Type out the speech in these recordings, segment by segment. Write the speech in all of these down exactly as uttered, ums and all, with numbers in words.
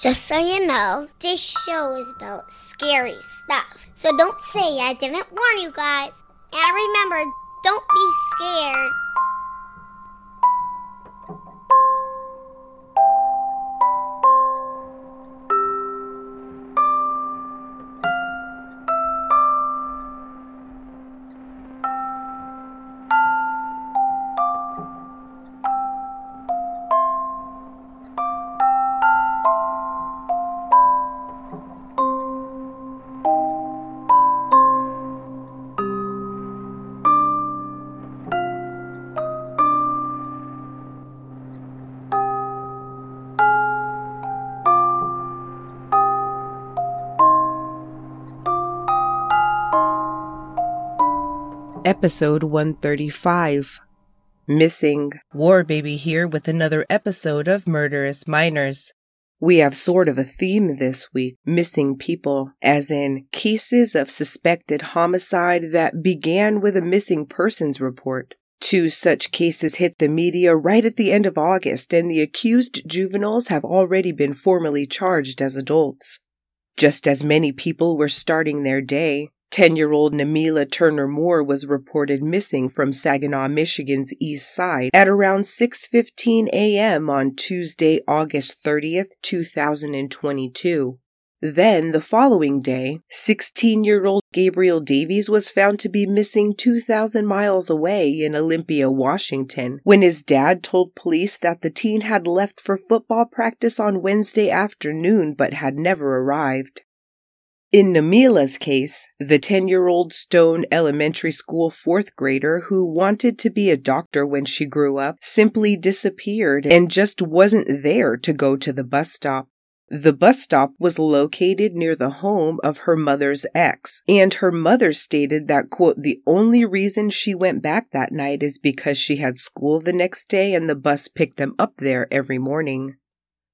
Just so you know, this show is about scary stuff. So don't say I didn't warn you guys. And remember, don't be scared. Episode one thirty-five, Missing. War Baby here with another episode of Murderous Minors. We have sort of a theme this week, missing people, as in cases of suspected homicide that began with a missing persons report. Two such cases hit the media right at the end of August, and the accused juveniles have already been formally charged as adults. Just as many people were starting their day, ten-year-old Nymila Turner-Moore was reported missing from Saginaw, Michigan's East Side at around six fifteen a.m. on Tuesday, August thirtieth, two thousand twenty-two. Then, the following day, sixteen-year-old Gabriel Davies was found to be missing two thousand miles away in Olympia, Washington, when his dad told police that the teen had left for football practice on Wednesday afternoon but had never arrived. In Nymila's case, the ten-year-old Stone Elementary School fourth grader who wanted to be a doctor when she grew up simply disappeared and just wasn't there to go to the bus stop. The bus stop was located near the home of her mother's ex, and her mother stated that, quote, the only reason she went back that night is because she had school the next day and the bus picked them up there every morning.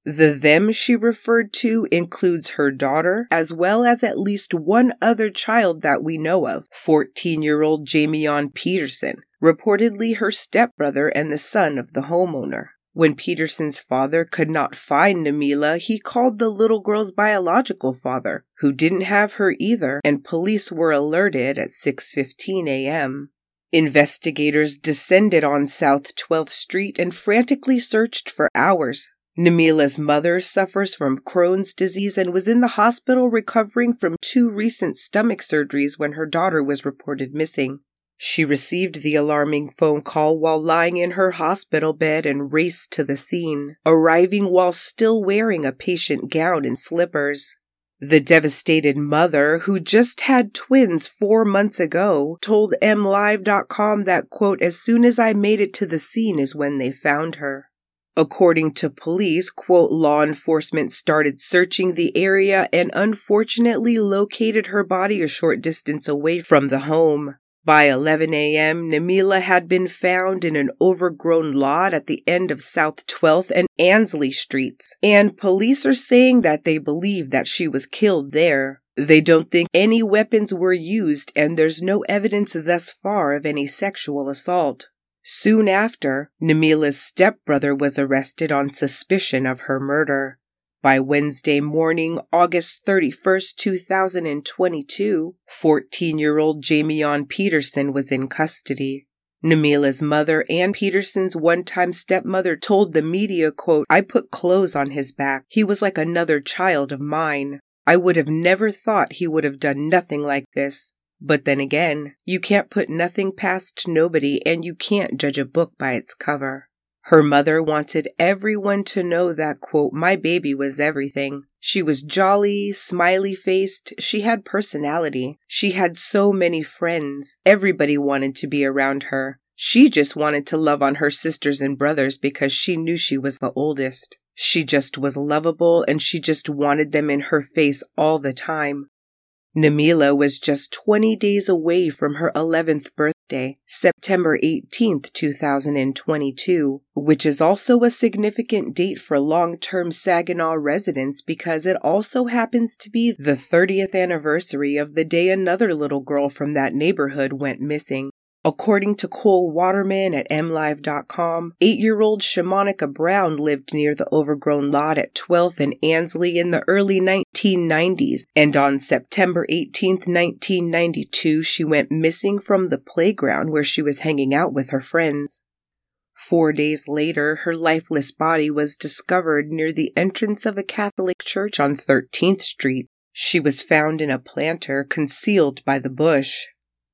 The them she referred to includes her daughter, as well as at least one other child that we know of, fourteen-year-old Jamion Peterson, reportedly her stepbrother and the son of the homeowner. When Peterson's father could not find Nymila, he called the little girl's biological father, who didn't have her either, and police were alerted at six fifteen a.m. Investigators descended on South twelfth Street and frantically searched for hours. Nymila's mother suffers from Crohn's disease and was in the hospital recovering from two recent stomach surgeries when her daughter was reported missing. She received the alarming phone call while lying in her hospital bed and raced to the scene, arriving while still wearing a patient gown and slippers. The devastated mother, who just had twins four months ago, told M Live dot com that, quote, as soon as I made it to the scene is when they found her. According to police, quote, law enforcement started searching the area and unfortunately located her body a short distance away from the home. By eleven a.m., Nymila had been found in an overgrown lot at the end of South twelfth and Ansley Streets, and police are saying that they believe that she was killed there. They don't think any weapons were used, and there's no evidence thus far of any sexual assault. Soon after, Nymila's stepbrother was arrested on suspicion of her murder. By Wednesday morning, August thirty-first, two thousand twenty-two, fourteen-year-old Jamion Peterson was in custody. Nymila's mother and Peterson's one-time stepmother told the media, quote, I put clothes on his back. He was like another child of mine. I would have never thought he would have done nothing like this. But then again, you can't put nothing past nobody, and you can't judge a book by its cover. Her mother wanted everyone to know that, quote, my baby was everything. She was jolly, smiley-faced. She had personality. She had so many friends. Everybody wanted to be around her. She just wanted to love on her sisters and brothers because she knew she was the oldest. She just was lovable and she just wanted them in her face all the time. Nymila was just twenty days away from her eleventh birthday, September eighteenth, two thousand twenty-two, which is also a significant date for long-term Saginaw residents because it also happens to be the thirtieth anniversary of the day another little girl from that neighborhood went missing. According to Cole Waterman at M Live dot com, eight-year-old Shamonica Brown lived near the overgrown lot at twelfth and Ansley in the early nineteen nineties, and on September eighteenth, nineteen ninety-two, she went missing from the playground where she was hanging out with her friends. Four days later, her lifeless body was discovered near the entrance of a Catholic church on thirteenth Street. She was found in a planter concealed by the bush.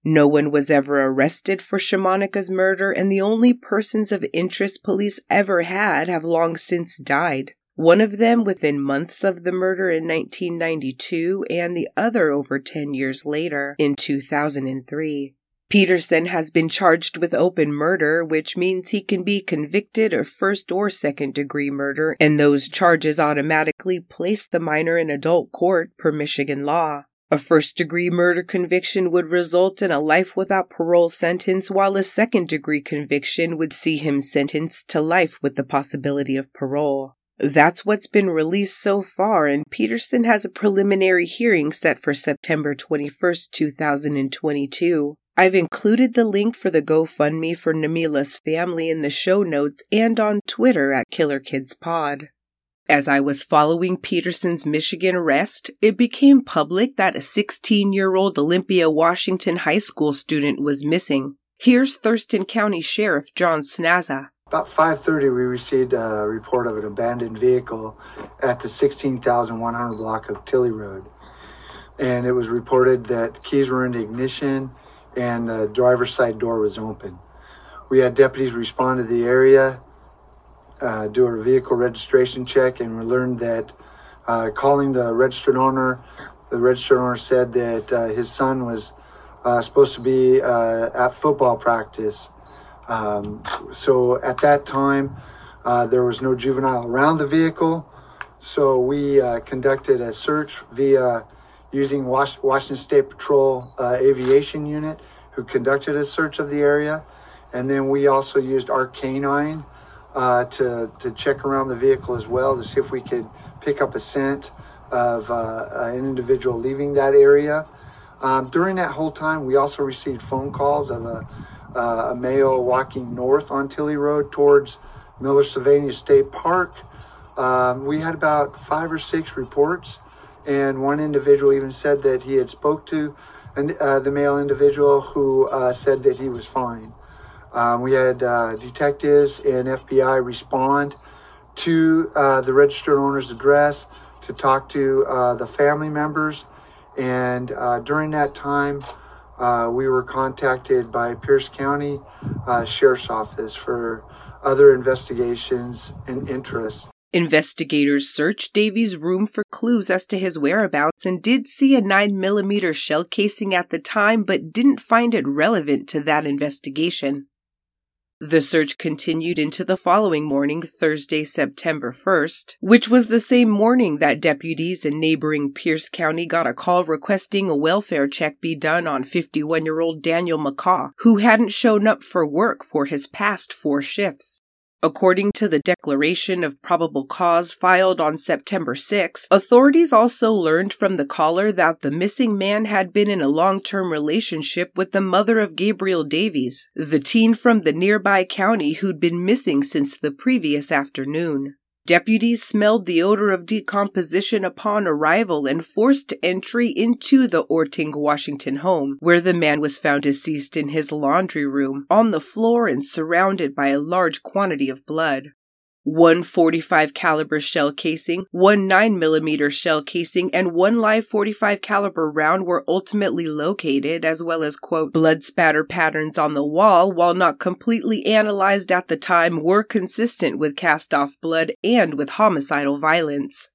No one was ever arrested for Shamonica's murder, and the only persons of interest police ever had have long since died. One of them within months of the murder in nineteen ninety-two, and the other over ten years later, in two thousand three. Peterson has been charged with open murder, which means he can be convicted of first or second degree murder, and those charges automatically place the minor in adult court per Michigan law. A first-degree murder conviction would result in a life without parole sentence, while a second-degree conviction would see him sentenced to life with the possibility of parole. That's what's been released so far, and Peterson has a preliminary hearing set for September twenty-first, two thousand twenty-two. I've included the link for the GoFundMe for Nymila's family in the show notes and on Twitter at KillerKidsPod. As I was following Peterson's Michigan arrest, it became public that a sixteen-year-old Olympia, Washington high school student was missing. Here's Thurston County Sheriff John Snazza. About five thirty, we received a report of an abandoned vehicle at the sixteen thousand one hundred block of Tilley Road. And it was reported that keys were in the ignition and the driver's side door was open. We had deputies respond to the area, Uh, do a vehicle registration check, and we learned that uh, calling the registered owner, the registered owner said that uh, his son was uh, supposed to be uh, at football practice. Um, so at that time, uh, there was no juvenile around the vehicle. So we uh, conducted a search via using Was- Washington State Patrol uh, Aviation Unit, who conducted a search of the area. And then we also used our canine Uh, to to check around the vehicle as well to see if we could pick up a scent of uh, an individual leaving that area. Um, during that whole time, we also received phone calls of a, uh, a male walking north on Tilley Road towards Miller Sylvania State Park. Um, we had about five or six reports, and one individual even said that he had spoke to an, uh, the male individual who uh, said that he was fine. Um, we had uh, detectives and F B I respond to uh, the registered owner's address to talk to uh, the family members. And uh, during that time, uh, we were contacted by Pierce County uh, Sheriff's Office for other investigations and interest. Investigators searched Davies' room for clues as to his whereabouts and did see a nine millimeter shell casing at the time, but didn't find it relevant to that investigation. The search continued into the following morning, Thursday, September first, which was the same morning that deputies in neighboring Pierce County got a call requesting a welfare check be done on fifty-one-year-old Daniel McCaw, who hadn't shown up for work for his past four shifts. According to the Declaration of Probable Cause filed on September sixth, authorities also learned from the caller that the missing man had been in a long-term relationship with the mother of Gabriel Davies, the teen from the nearby county who'd been missing since the previous afternoon. Deputies smelled the odor of decomposition upon arrival and forced entry into the Orting, Washington home, where the man was found deceased in his laundry room, on the floor and surrounded by a large quantity of blood. one forty-five caliber shell casing, one nine millimeter shell casing, and one live forty-five caliber round were ultimately located, as well as, quote, blood spatter patterns on the wall, while not completely analyzed at the time, were consistent with cast-off blood and with homicidal violence.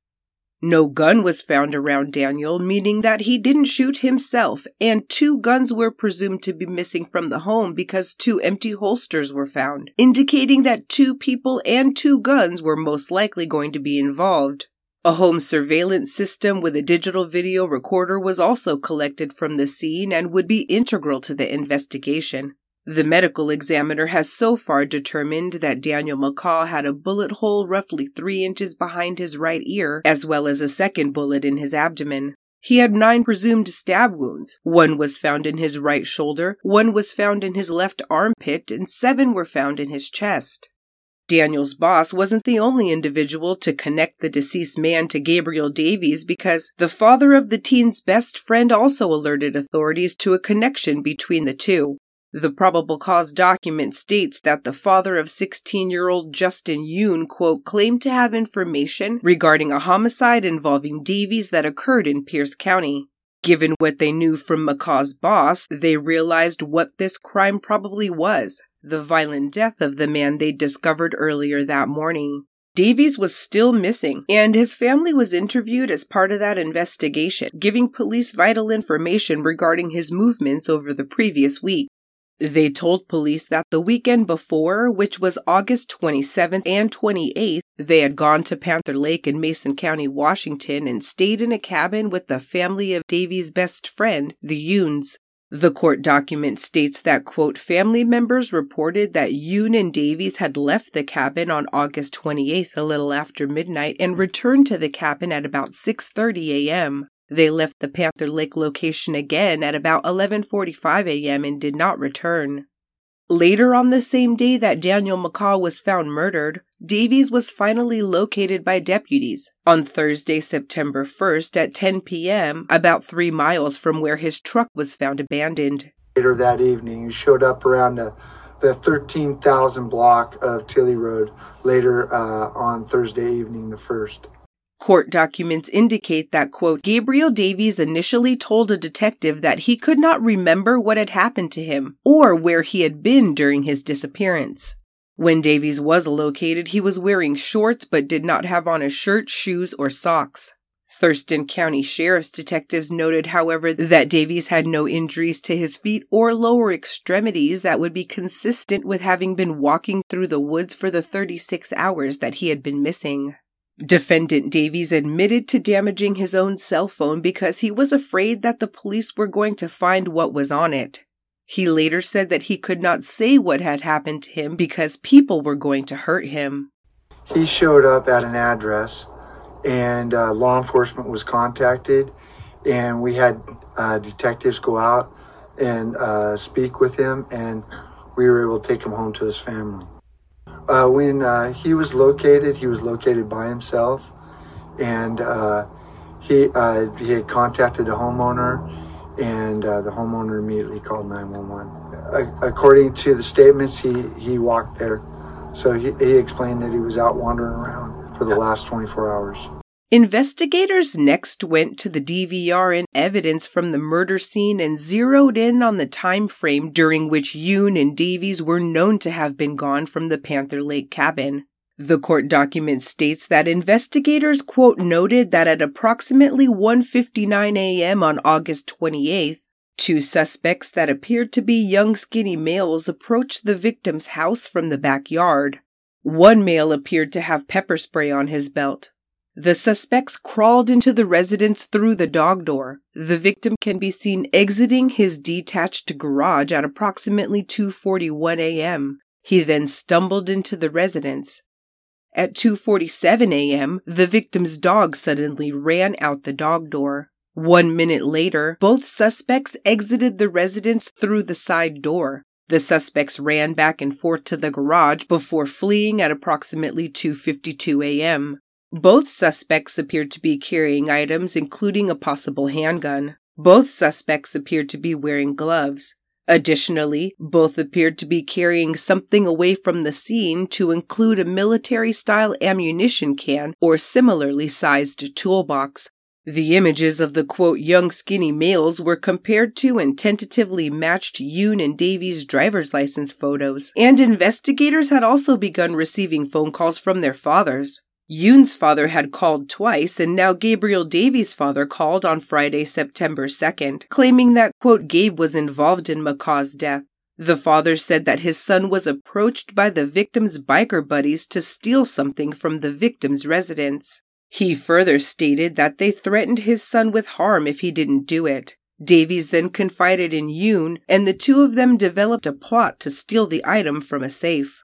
No gun was found around Daniel, meaning that he didn't shoot himself, and two guns were presumed to be missing from the home because two empty holsters were found, indicating that two people and two guns were most likely going to be involved. A home surveillance system with a digital video recorder was also collected from the scene and would be integral to the investigation. The medical examiner has so far determined that Daniel McCaw had a bullet hole roughly three inches behind his right ear, as well as a second bullet in his abdomen. He had nine presumed stab wounds. One was found in his right shoulder, one was found in his left armpit, and seven were found in his chest. Daniel's boss wasn't the only individual to connect the deceased man to Gabriel Davies, because the father of the teen's best friend also alerted authorities to a connection between the two. The probable cause document states that the father of sixteen-year-old Justin Yoon, quote, claimed to have information regarding a homicide involving Davies that occurred in Pierce County. Given what they knew from McCaw's boss, they realized what this crime probably was, the violent death of the man they discovered earlier that morning. Davies was still missing, and his family was interviewed as part of that investigation, giving police vital information regarding his movements over the previous week. They told police that the weekend before, which was August twenty-seventh and twenty-eighth, they had gone to Panther Lake in Mason County, Washington, and stayed in a cabin with the family of Davies' best friend, the Yoons. The court document states that, quote, family members reported that Yoon and Davies had left the cabin on August twenty-eighth a little after midnight and returned to the cabin at about six thirty a.m. They left the Panther Lake location again at about eleven forty-five a.m. and did not return. Later on the same day that Daniel McCaw was found murdered, Davies was finally located by deputies on Thursday, September first at ten p.m., about three miles from where his truck was found abandoned. Later that evening, he showed up around the, the thirteen thousand block of Tilley Road later uh, on Thursday evening, the first. Court documents indicate that, quote, Gabriel Davies initially told a detective that he could not remember what had happened to him or where he had been during his disappearance. When Davies was located, he was wearing shorts but did not have on a shirt, shoes, or socks. Thurston County Sheriff's detectives noted, however, that Davies had no injuries to his feet or lower extremities that would be consistent with having been walking through the woods for the thirty-six hours that he had been missing. Defendant Davies admitted to damaging his own cell phone because he was afraid that the police were going to find what was on it. He later said that he could not say what had happened to him because people were going to hurt him. He showed up at an address, and uh, law enforcement was contacted, and we had uh, detectives go out and uh, speak with him, and we were able to take him home to his family. Uh, when uh, he was located, he was located by himself, and uh, he uh, he had contacted a homeowner, and uh, the homeowner immediately called nine one one. Uh, according to the statements, he, he walked there, so he, he explained that he was out wandering around for the last twenty-four hours. Investigators next went to the D V R and evidence from the murder scene and zeroed in on the time frame during which Yoon and Davies were known to have been gone from the Panther Lake cabin. The court document states that investigators, quote, noted that at approximately one fifty-nine a.m. on August twenty-eighth, two suspects that appeared to be young skinny males approached the victim's house from the backyard. One male appeared to have pepper spray on his belt. The suspects crawled into the residence through the dog door. The victim can be seen exiting his detached garage at approximately two forty-one a.m. He then stumbled into the residence. At two forty-seven a.m., the victim's dog suddenly ran out the dog door. One minute later, both suspects exited the residence through the side door. The suspects ran back and forth to the garage before fleeing at approximately two fifty-two a.m. Both suspects appeared to be carrying items, including a possible handgun. Both suspects appeared to be wearing gloves. Additionally, both appeared to be carrying something away from the scene to include a military-style ammunition can or similarly sized toolbox. The images of the, quote, young skinny males were compared to and tentatively matched Yoon and Davies' driver's license photos, and investigators had also begun receiving phone calls from their fathers. Yoon's father had called twice, and now Gabriel Davies' father called on Friday, September second, claiming that, quote, Gabe was involved in McCaw's death. The father said that his son was approached by the victim's biker buddies to steal something from the victim's residence. He further stated that they threatened his son with harm if he didn't do it. Davies then confided in Yoon, and the two of them developed a plot to steal the item from a safe.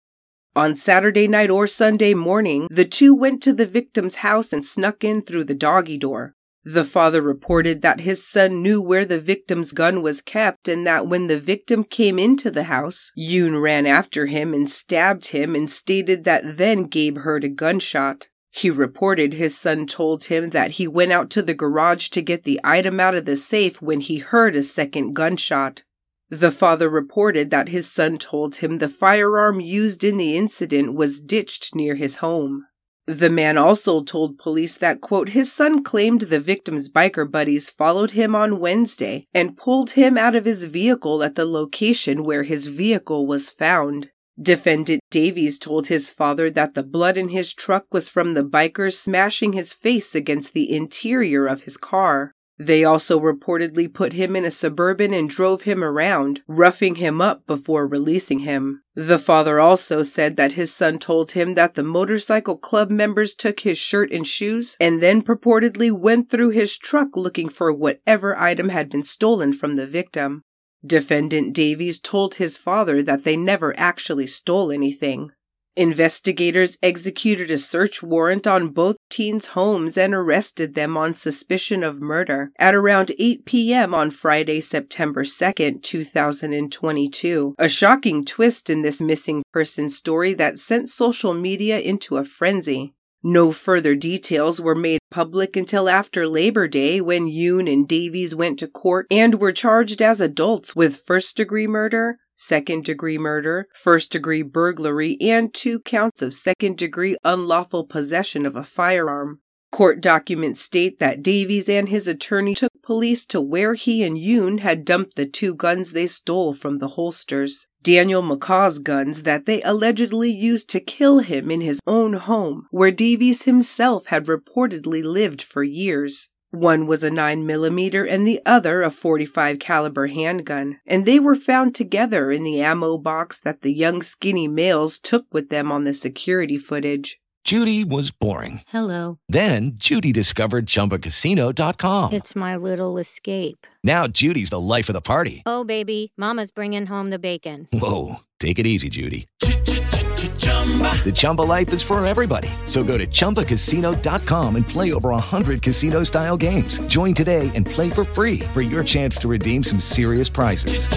On Saturday night or Sunday morning, the two went to the victim's house and snuck in through the doggy door. The father reported that his son knew where the victim's gun was kept and that when the victim came into the house, Yoon ran after him and stabbed him and stated that then Gabe heard a gunshot. He reported his son told him that he went out to the garage to get the item out of the safe when he heard a second gunshot. The father reported that his son told him the firearm used in the incident was ditched near his home. The man also told police that, quote, his son claimed the victim's biker buddies followed him on Wednesday and pulled him out of his vehicle at the location where his vehicle was found. Defendant Davies told his father that the blood in his truck was from the bikers smashing his face against the interior of his car. They also reportedly put him in a Suburban and drove him around, roughing him up before releasing him. The father also said that his son told him that the motorcycle club members took his shirt and shoes and then purportedly went through his truck looking for whatever item had been stolen from the victim. Defendant Davies told his father that they never actually stole anything. Investigators executed a search warrant on both teens' homes and arrested them on suspicion of murder at around eight p.m. on Friday, September second, two thousand twenty-two, a shocking twist in this missing person story that sent social media into a frenzy. No further details were made public until after Labor Day when Yoon and Davies went to court and were charged as adults with first-degree murder, second-degree murder, first-degree burglary, and two counts of second-degree unlawful possession of a firearm. Court documents state that Davies and his attorney took police to where he and Yoon had dumped the two guns they stole from the holsters. Daniel McCaw's guns that they allegedly used to kill him in his own home, where Davies himself had reportedly lived for years. One was a nine millimeter and the other a forty-five caliber handgun, and they were found together in the ammo box that the young skinny males took with them on the security footage. Judy was boring. Hello. Then Judy discovered Chumba Casino dot com. It's my little escape. Now Judy's the life of the party. Oh, baby, mama's bringing home the bacon. Whoa, take it easy, Judy. The Chumba life is for everybody. So go to Chumba Casino dot com and play over one hundred casino-style games. Join today and play for free for your chance to redeem some serious prizes.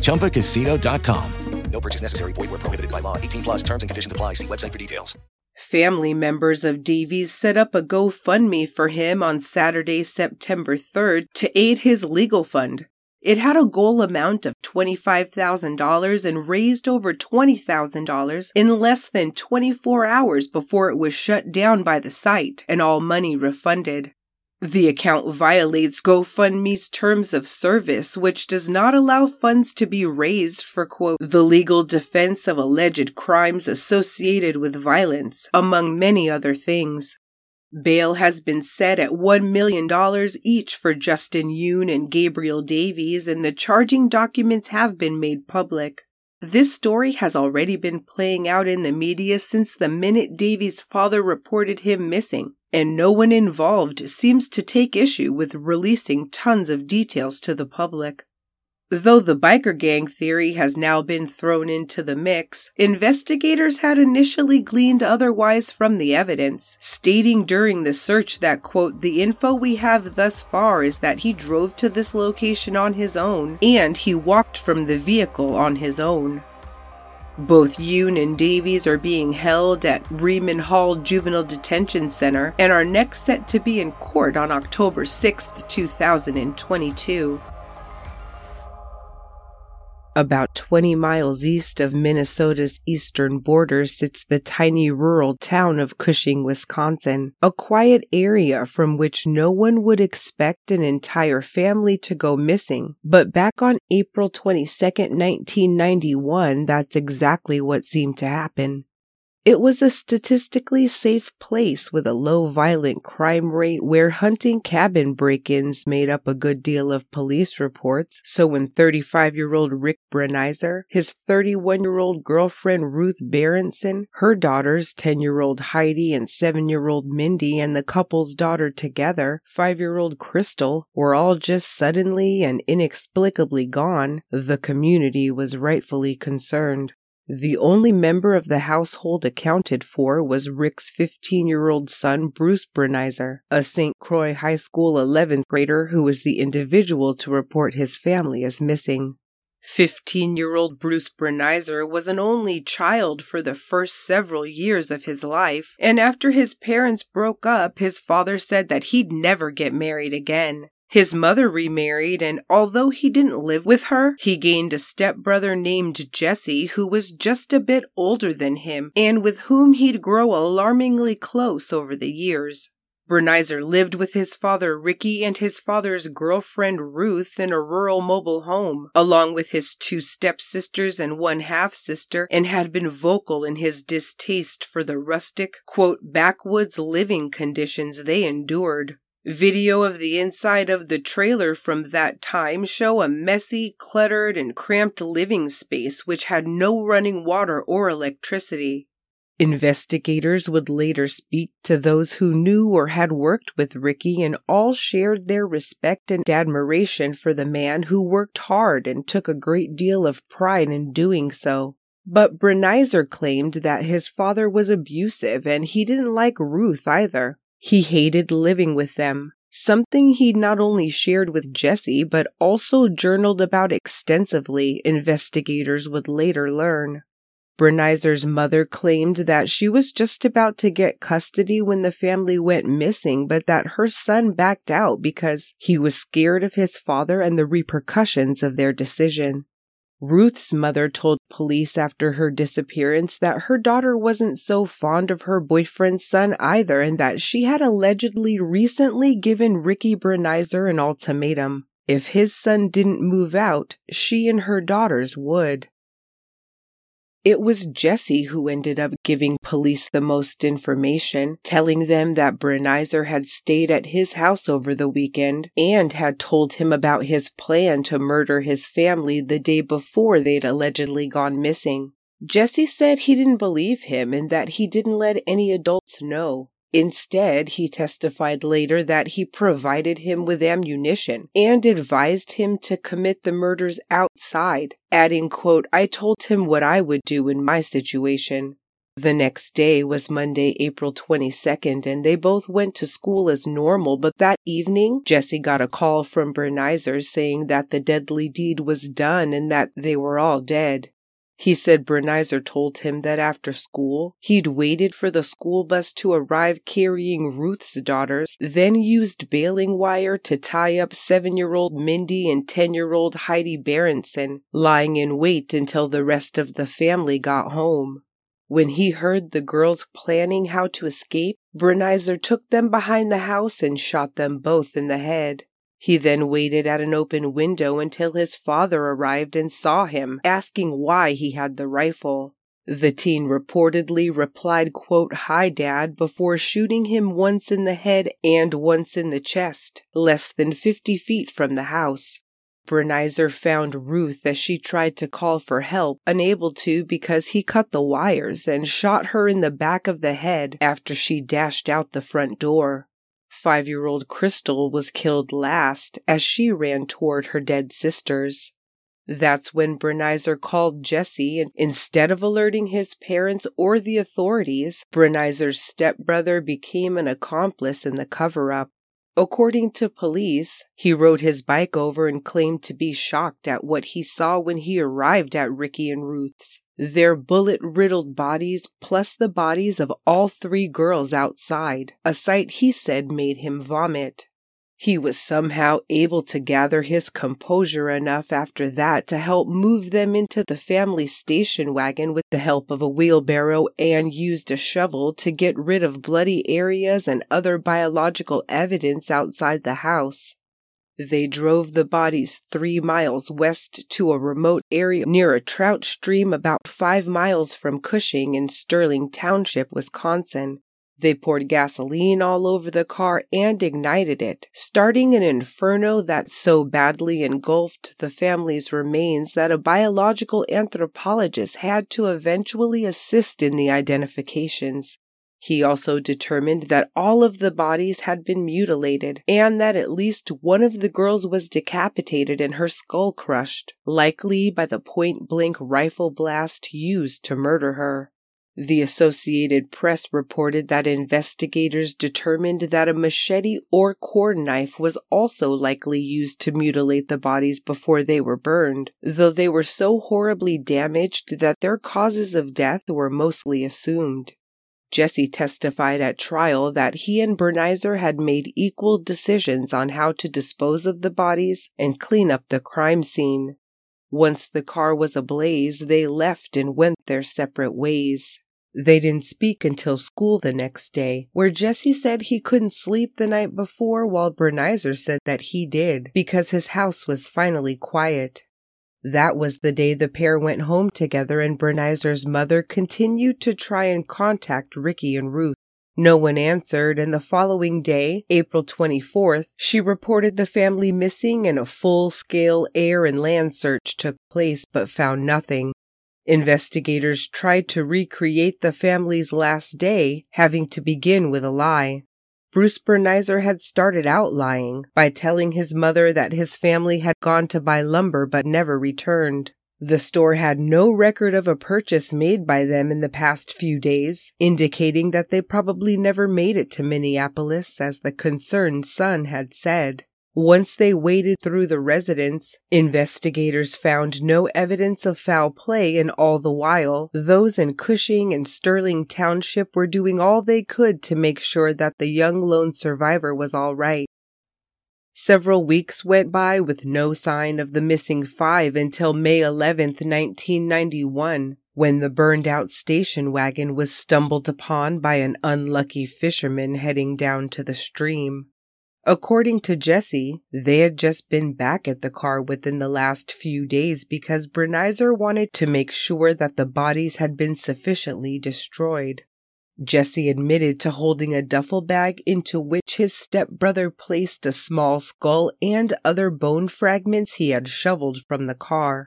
Chumba Casino dot com. No purchase necessary. Void where prohibited by law. eighteen plus terms and conditions apply. See website for details. Family members of Davies set up a GoFundMe for him on Saturday, September third, to aid his legal fund. It had a goal amount of twenty-five thousand dollars and raised over twenty thousand dollars in less than twenty-four hours before it was shut down by the site and all money refunded. The account violates GoFundMe's terms of service, which does not allow funds to be raised for, quote, the legal defense of alleged crimes associated with violence, among many other things. Bail has been set at one million dollars each for Justin Yoon and Gabriel Davies, and the charging documents have been made public. This story has already been playing out in the media since the minute Davies' father reported him missing. And no one involved seems to take issue with releasing tons of details to the public. Though the biker gang theory has now been thrown into the mix, investigators had initially gleaned otherwise from the evidence, stating during the search that, quote, the info we have thus far is that he drove to this location on his own, and he walked from the vehicle on his own. Both Yoon and Davies are being held at Riemann Hall Juvenile Detention Center and are next set to be in court on October sixth, two thousand twenty-two. About twenty miles east of Minnesota's eastern border sits the tiny rural town of Cushing, Wisconsin, a quiet area from which no one would expect an entire family to go missing. But back on April twenty-second, nineteen ninety-one, that's exactly what seemed to happen. It was a statistically safe place with a low violent crime rate where hunting cabin break-ins made up a good deal of police reports. So when thirty-five-year-old Rick Brenizer, his thirty-one-year-old girlfriend Ruth Berenson, her daughters ten-year-old Heidi and seven-year-old Mindy, and the couple's daughter together, five-year-old Crystal, were all just suddenly and inexplicably gone, the community was rightfully concerned. The only member of the household accounted for was Rick's fifteen-year-old son, Bruce Brenizer, a Saint Croix High School eleventh grader who was the individual to report his family as missing. fifteen-year-old Bruce Brenizer was an only child for the first several years of his life, and after his parents broke up, his father said that he'd never get married again. His mother remarried, and although he didn't live with her, he gained a stepbrother named Jesse who was just a bit older than him and with whom he'd grow alarmingly close over the years. Brenizer lived with his father Ricky and his father's girlfriend Ruth in a rural mobile home, along with his two stepsisters and one half-sister, and had been vocal in his distaste for the rustic, quote, backwoods living conditions they endured. Video of the inside of the trailer from that time show a messy, cluttered, and cramped living space which had no running water or electricity. Investigators would later speak to those who knew or had worked with Ricky, and all shared their respect and admiration for the man who worked hard and took a great deal of pride in doing so. But Brenizer claimed that his father was abusive and he didn't like Ruth either. He hated living with them, something he not only shared with Jesse, but also journaled about extensively, investigators would later learn. Brenizer's mother claimed that she was just about to get custody when the family went missing, but that her son backed out because he was scared of his father and the repercussions of their decision. Ruth's mother told police after her disappearance that her daughter wasn't so fond of her boyfriend's son either, and that she had allegedly recently given Ricky Brenizer an ultimatum. If his son didn't move out, she and her daughters would. It was Jesse who ended up giving police the most information, telling them that Brenizer had stayed at his house over the weekend and had told him about his plan to murder his family the day before they'd allegedly gone missing. Jesse said he didn't believe him and that he didn't let any adults know. Instead, he testified later that he provided him with ammunition and advised him to commit the murders outside, adding, quote, I told him what I would do in my situation. The next day was Monday, April twenty-second, and they both went to school as normal, but that evening, Jesse got a call from Brenizer saying that the deadly deed was done and that they were all dead. He said Brenizer told him that after school, he'd waited for the school bus to arrive carrying Ruth's daughters, then used baling wire to tie up seven-year-old Mindy and ten-year-old Heidi Berenson, lying in wait until the rest of the family got home. When he heard the girls planning how to escape, Brenizer took them behind the house and shot them both in the head. He then waited at an open window until his father arrived and saw him, asking why he had the rifle. The teen reportedly replied, quote, Hi, Dad, before shooting him once in the head and once in the chest, less than fifty feet from the house. Brenizer found Ruth as she tried to call for help, unable to because he cut the wires and shot her in the back of the head after she dashed out the front door. Five-year-old Crystal was killed last as she ran toward her dead sisters. That's when Brenizer called Jesse, and instead of alerting his parents or the authorities, Brenizer's stepbrother became an accomplice in the cover-up. According to police, he rode his bike over and claimed to be shocked at what he saw when he arrived at Ricky and Ruth's, their bullet-riddled bodies plus the bodies of all three girls outside, a sight he said made him vomit. He was somehow able to gather his composure enough after that to help move them into the family station wagon with the help of a wheelbarrow and used a shovel to get rid of bloody areas and other biological evidence outside the house. They drove the bodies three miles west to a remote area near a trout stream about five miles from Cushing in Sterling Township, Wisconsin. They poured gasoline all over the car and ignited it, starting an inferno that so badly engulfed the family's remains that a biological anthropologist had to eventually assist in the identifications. He also determined that all of the bodies had been mutilated and that at least one of the girls was decapitated and her skull crushed, likely by the point-blank rifle blast used to murder her. The Associated Press reported that investigators determined that a machete or corn knife was also likely used to mutilate the bodies before they were burned, though they were so horribly damaged that their causes of death were mostly assumed. Jesse testified at trial that he and Brenizer had made equal decisions on how to dispose of the bodies and clean up the crime scene. Once the car was ablaze, they left and went their separate ways. They didn't speak until school the next day, where Jesse said he couldn't sleep the night before while Brenizer said that he did because his house was finally quiet. That was the day the pair went home together and Bernizer's mother continued to try and contact Ricky and Ruth. No one answered, and the following day, April twenty-fourth, she reported the family missing and a full-scale air and land search took place but found nothing. Investigators tried to recreate the family's last day, having to begin with a lie. Bruce Brenizer had started out lying by telling his mother that his family had gone to buy lumber but never returned. The store had no record of a purchase made by them in the past few days, indicating that they probably never made it to Minneapolis, as the concerned son had said. Once they waded through the residence, investigators found no evidence of foul play, and all the while, those in Cushing and Sterling Township were doing all they could to make sure that the young lone survivor was all right. Several weeks went by with no sign of the missing five until May eleventh, nineteen ninety-one, when the burned-out station wagon was stumbled upon by an unlucky fisherman heading down to the stream. According to Jesse, they had just been back at the car within the last few days because Brenizer wanted to make sure that the bodies had been sufficiently destroyed. Jesse admitted to holding a duffel bag into which his stepbrother placed a small skull and other bone fragments he had shoveled from the car.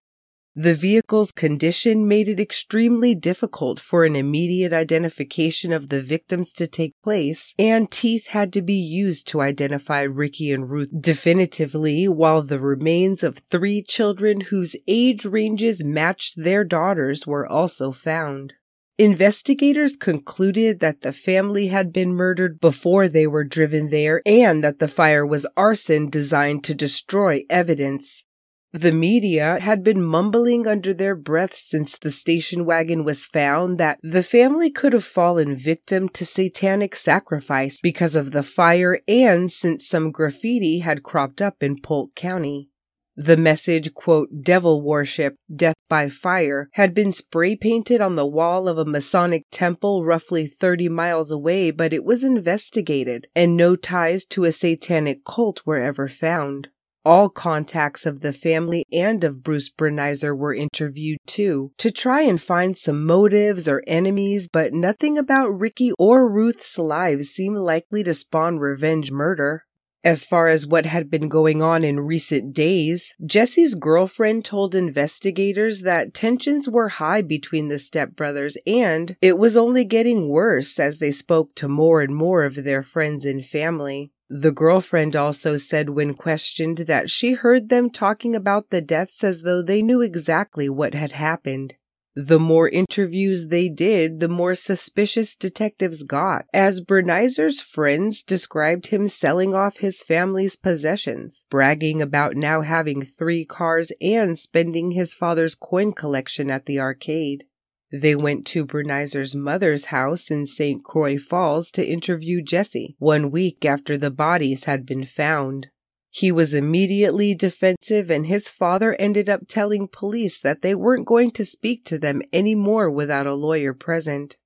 The vehicle's condition made it extremely difficult for an immediate identification of the victims to take place, and teeth had to be used to identify Ricky and Ruth definitively, while the remains of three children whose age ranges matched their daughters were also found. Investigators concluded that the family had been murdered before they were driven there and that the fire was arson designed to destroy evidence. The media had been mumbling under their breath since the station wagon was found that the family could have fallen victim to satanic sacrifice because of the fire and since some graffiti had cropped up in Polk County. The message, quote, devil worship, death by fire, had been spray-painted on the wall of a Masonic temple roughly thirty miles away, but it was investigated, and no ties to a satanic cult were ever found. All contacts of the family and of Bruce Brenizer were interviewed, too, to try and find some motives or enemies, but nothing about Ricky or Ruth's lives seemed likely to spawn revenge murder. As far as what had been going on in recent days, Jesse's girlfriend told investigators that tensions were high between the stepbrothers and it was only getting worse as they spoke to more and more of their friends and family. The girlfriend also said when questioned that she heard them talking about the deaths as though they knew exactly what had happened. The more interviews they did, the more suspicious detectives got, as Bernizer's friends described him selling off his family's possessions, bragging about now having three cars and spending his father's coin collection at the arcade. They went to Brunizer's mother's house in Saint Croix Falls to interview Jesse one week after the bodies had been found. He was immediately defensive, and his father ended up telling police that they weren't going to speak to them anymore without a lawyer present.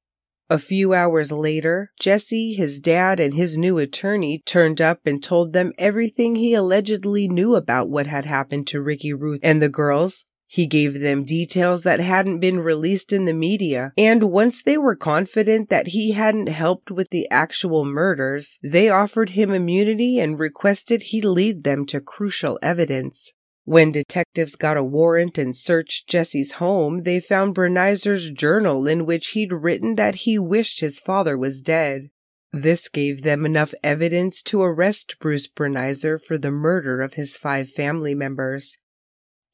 A few hours later, Jesse, his dad, and his new attorney turned up and told them everything he allegedly knew about what had happened to Ricky, Ruth, and the girls. He gave them details that hadn't been released in the media, and once they were confident that he hadn't helped with the actual murders, they offered him immunity and requested he lead them to crucial evidence. When detectives got a warrant and searched Jesse's home, they found Brennizer's journal in which he'd written that he wished his father was dead. This gave them enough evidence to arrest Bruce Brenizer for the murder of his five family members.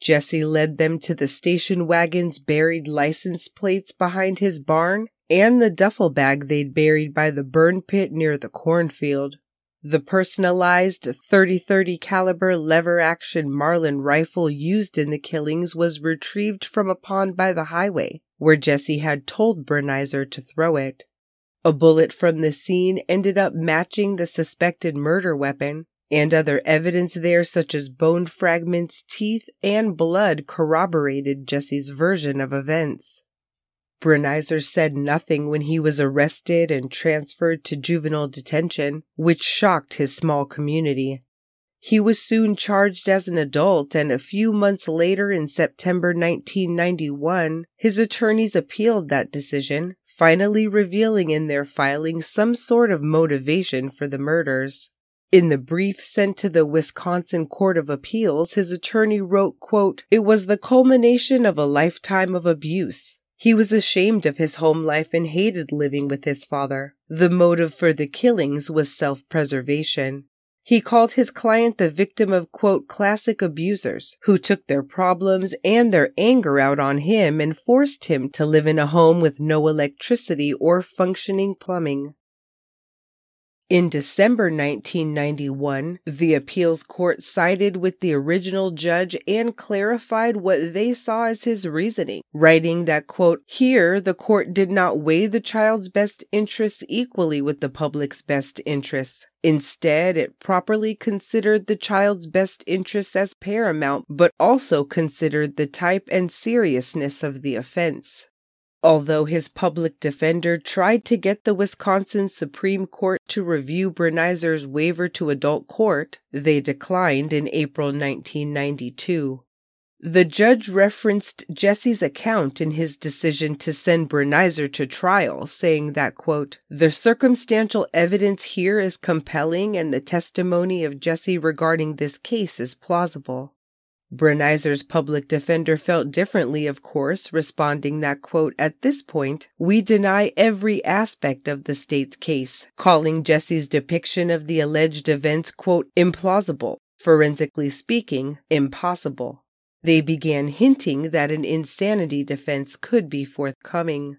Jesse led them to the station wagon's buried license plates behind his barn and the duffel bag they'd buried by the burn pit near the cornfield. The personalized thirty thirty caliber lever-action Marlin rifle used in the killings was retrieved from a pond by the highway, where Jesse had told Brenizer to throw it. A bullet from the scene ended up matching the suspected murder weapon, and other evidence there such as bone fragments, teeth, and blood corroborated Jesse's version of events. Brenizer said nothing when he was arrested and transferred to juvenile detention, which shocked his small community. He was soon charged as an adult, and a few months later, in September nineteen ninety-one, his attorneys appealed that decision, finally revealing in their filing some sort of motivation for the murders. In the brief sent to the Wisconsin Court of Appeals, his attorney wrote, quote, "It was the culmination of a lifetime of abuse. He was ashamed of his home life and hated living with his father. The motive for the killings was self-preservation. He called his client the victim of, quote, classic abusers who took their problems and their anger out on him and forced him to live in a home with no electricity or functioning plumbing." In December nineteen ninety-one, the appeals court sided with the original judge and clarified what they saw as his reasoning, writing that, quote, "Here, the court did not weigh the child's best interests equally with the public's best interests. Instead, it properly considered the child's best interests as paramount, but also considered the type and seriousness of the offense." Although his public defender tried to get the Wisconsin Supreme Court to review Brennizer's waiver to adult court, they declined in April nineteen ninety-two. The judge referenced Jesse's account in his decision to send Brenizer to trial, saying that, quote, "The circumstantial evidence here is compelling and the testimony of Jesse regarding this case is plausible." Brennizer's public defender felt differently, of course, responding that, quote, "At this point, we deny every aspect of the state's case," calling Jesse's depiction of the alleged events, quote, "implausible, forensically speaking, impossible." They began hinting that an insanity defense could be forthcoming.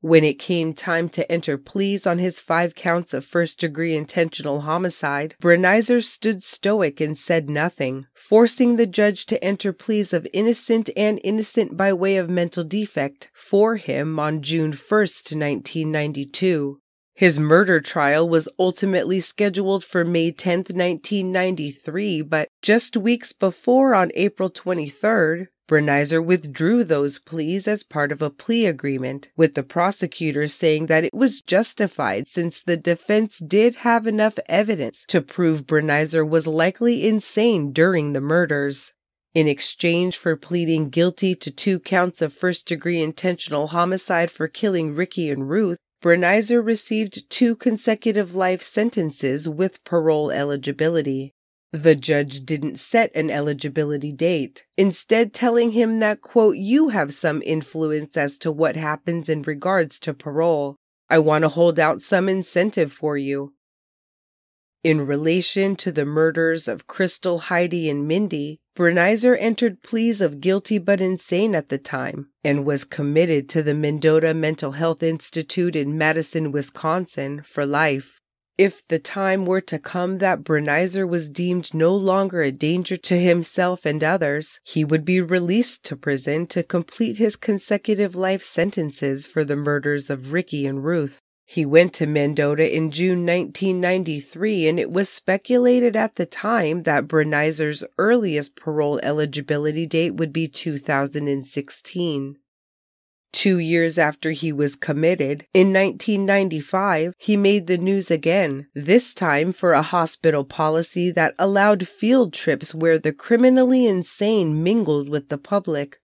When it came time to enter pleas on his five counts of first-degree intentional homicide, Brenizer stood stoic and said nothing, forcing the judge to enter pleas of innocent and innocent by way of mental defect for him on June first, nineteen ninety-two. His murder trial was ultimately scheduled for May tenth, nineteen ninety-three, but just weeks before, on April twenty-third, Brenizer withdrew those pleas as part of a plea agreement, with the prosecutor saying that it was justified since the defense did have enough evidence to prove Brenizer was likely insane during the murders. In exchange for pleading guilty to two counts of first-degree intentional homicide for killing Ricky and Ruth, Brenizer received two consecutive life sentences with parole eligibility. The judge didn't set an eligibility date, instead telling him that, quote, "You have some influence as to what happens in regards to parole. I want to hold out some incentive for you." In relation to the murders of Crystal, Heidi, and Mindy, Brenizer entered pleas of guilty but insane at the time and was committed to the Mendota Mental Health Institute in Madison, Wisconsin for life. If the time were to come that Brenizer was deemed no longer a danger to himself and others, he would be released to prison to complete his consecutive life sentences for the murders of Ricky and Ruth. He went to Mendota in June nineteen ninety-three, and it was speculated at the time that Brenizer's earliest parole eligibility date would be two thousand sixteen. Two years after he was committed, in nineteen ninety-five, he made the news again, this time for a hospital policy that allowed field trips where the criminally insane mingled with the public.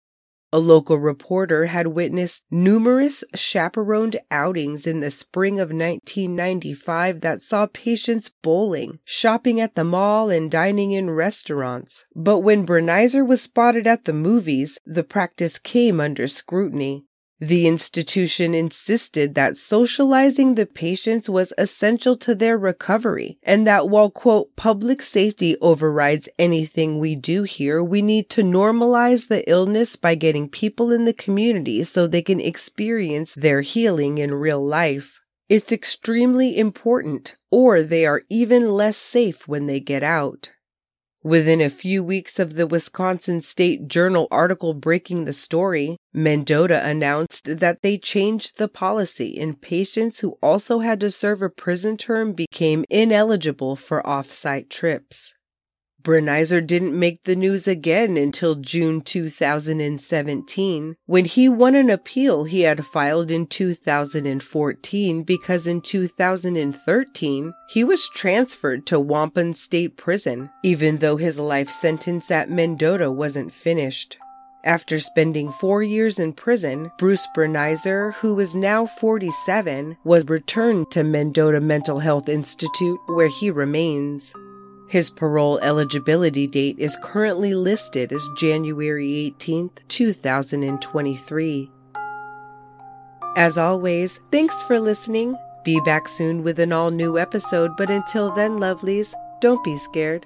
A local reporter had witnessed numerous chaperoned outings in the spring of nineteen ninety-five that saw patients bowling, shopping at the mall, and dining in restaurants. But when Brenizer was spotted at the movies, the practice came under scrutiny. The institution insisted that socializing the patients was essential to their recovery, and that while, quote, public safety overrides anything we do here, we need to normalize the illness by getting people in the community so they can experience their healing in real life. It's extremely important, or they are even less safe when they get out. Within a few weeks of the Wisconsin State Journal article breaking the story, Mendota announced that they changed the policy and patients who also had to serve a prison term became ineligible for off-site trips. Brenizer didn't make the news again until June two thousand seventeen, when he won an appeal he had filed in two thousand fourteen because in two thousand thirteen, he was transferred to Wampum State Prison, even though his life sentence at Mendota wasn't finished. After spending four years in prison, Bruce Brenizer, who is now forty-seven, was returned to Mendota Mental Health Institute, where he remains. His parole eligibility date is currently listed as January eighteenth, two thousand twenty-three. As always, thanks for listening. Be back soon with an all-new episode, but until then, lovelies, don't be scared.